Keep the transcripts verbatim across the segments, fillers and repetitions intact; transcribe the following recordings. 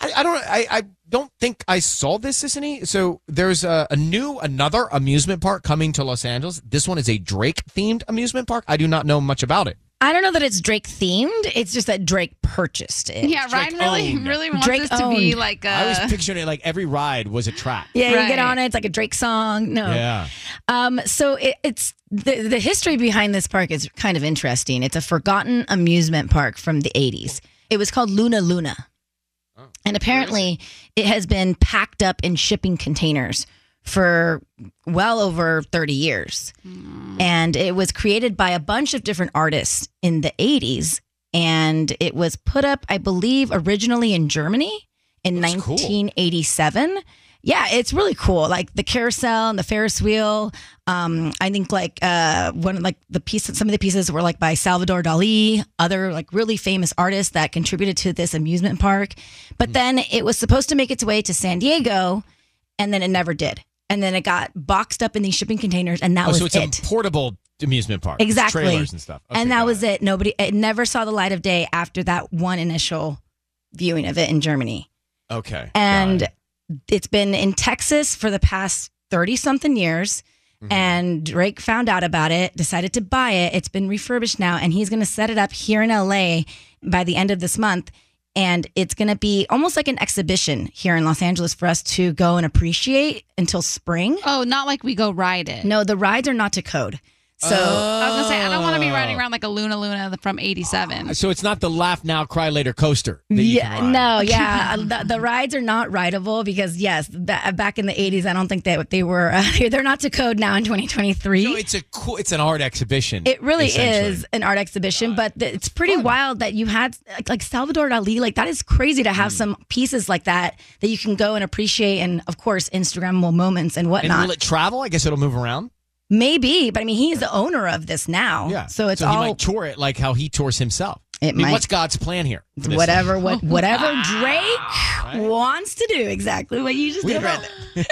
I, I don't. I, I don't think I saw this, Sissany. So there's a, a new, another amusement park coming to Los Angeles. This one is a Drake-themed amusement park. I do not know much about it. I don't know that it's Drake-themed. It's just that Drake purchased it. Yeah, Ryan really, really wants Drake this to owned. be like a... I was picturing it like every ride was a track. Yeah, right. You get on it. It's like a Drake song. No. Yeah. Um. So it, it's... The the history behind this park is kind of interesting. It's a forgotten amusement park from the eighties. It was called Luna Luna. Oh, and apparently it has been packed up in shipping containers for well over thirty years. Mm. And it was created by a bunch of different artists in the eighties. And it was put up, I believe, originally in Germany in That's nineteen eighty-seven. Cool. Yeah, it's really cool. Like the carousel and the Ferris wheel. Um, I think like uh, one like the pieces, some of the pieces were like by Salvador Dali, other like really famous artists that contributed to this amusement park. But then it was supposed to make its way to San Diego, and then it never did. And then it got boxed up in these shipping containers, and that oh, was it. So it's it. a portable amusement park, exactly. It's trailers and stuff, okay, and that was it. it. Nobody, it never saw the light of day after that one initial viewing of it in Germany. Okay, and. It's been in Texas for the past thirty-something years, mm-hmm. and Drake found out about it, decided to buy it. It's been refurbished now, and he's going to set it up here in L A by the end of this month, and it's going to be almost like an exhibition here in Los Angeles for us to go and appreciate until spring. Oh, not like we go ride it. No, the rides are not to code. So oh. I was going to say, I don't want to be riding around like a Luna Luna from eighty-seven. So it's not the laugh now, cry later coaster. That yeah, you can ride. No, yeah. the, the rides are not rideable because, yes, back in the eighties, I don't think that they, they were, uh, they're not to code now in twenty twenty-three. So it's a cool, it's an art exhibition. It really is an art exhibition, uh, but th- it's pretty fun. Wild that you had like, like Salvador Dali, like that is crazy to have mm. some pieces like that that you can go and appreciate and, of course, Instagrammable moments and whatnot. And will it travel? I guess it'll move around. Maybe, but I mean, he's the owner of this now. Yeah. So it's so he all. He might tour it like how he tours himself. It I mean, might. What's God's plan here? Whatever, what, whatever Drake right. wants to do. Exactly what you just we did right there.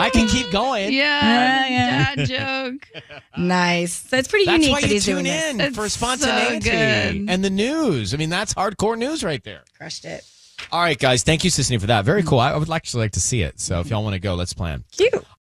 I can keep going. Yeah. Uh, yeah. Dad joke. Nice. So that's pretty that's unique. That's why you tune in this. for spontaneity so and the news. I mean, that's hardcore news right there. Crushed it. All right, guys. Thank you, Sissany, for that. Very cool. I would actually like to see it. So if y'all want to go, let's plan. Cute.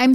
I'm